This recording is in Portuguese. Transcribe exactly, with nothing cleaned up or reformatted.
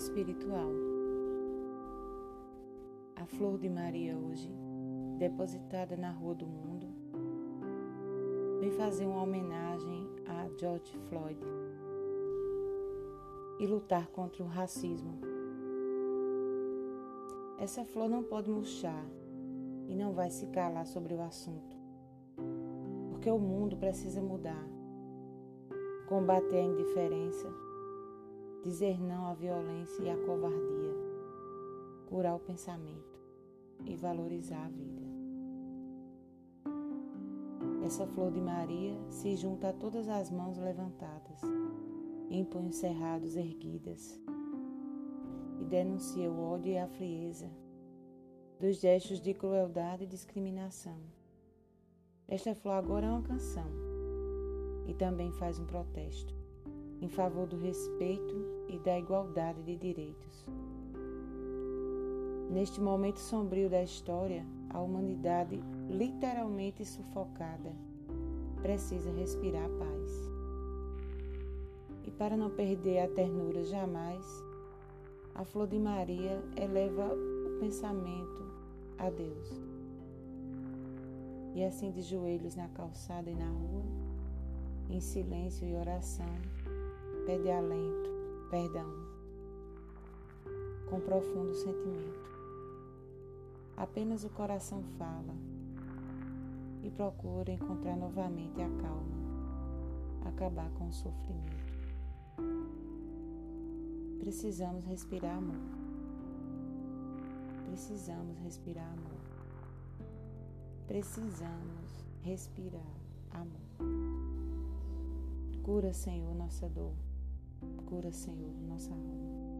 espiritual. A flor de Maria hoje, depositada na Rua do Mundo, vem fazer uma homenagem a George Floyd e lutar contra o racismo. Essa flor não pode murchar e não vai se calar sobre o assunto, porque o mundo precisa mudar, combater a indiferença, dizer não à violência e à covardia, curar o pensamento e valorizar a vida. Essa flor de Maria se junta a todas as mãos levantadas, em punhos cerrados erguidas, e denuncia o ódio e a frieza dos gestos de crueldade e discriminação. Esta flor agora é uma canção e também faz um protesto em favor do respeito e da igualdade de direitos. Neste momento sombrio da história, a humanidade, literalmente sufocada, precisa respirar a paz. E para não perder a ternura jamais, a flor de Maria eleva o pensamento a Deus. E assim, de joelhos na calçada e na rua, em silêncio e oração, pede alento, perdão, com profundo sentimento. Apenas o coração fala e procura encontrar novamente a calma, acabar com o sofrimento. Precisamos respirar amor. Precisamos respirar amor. Precisamos respirar amor. Cura, Senhor, nossa dor. Cura, Senhor, nossa alma.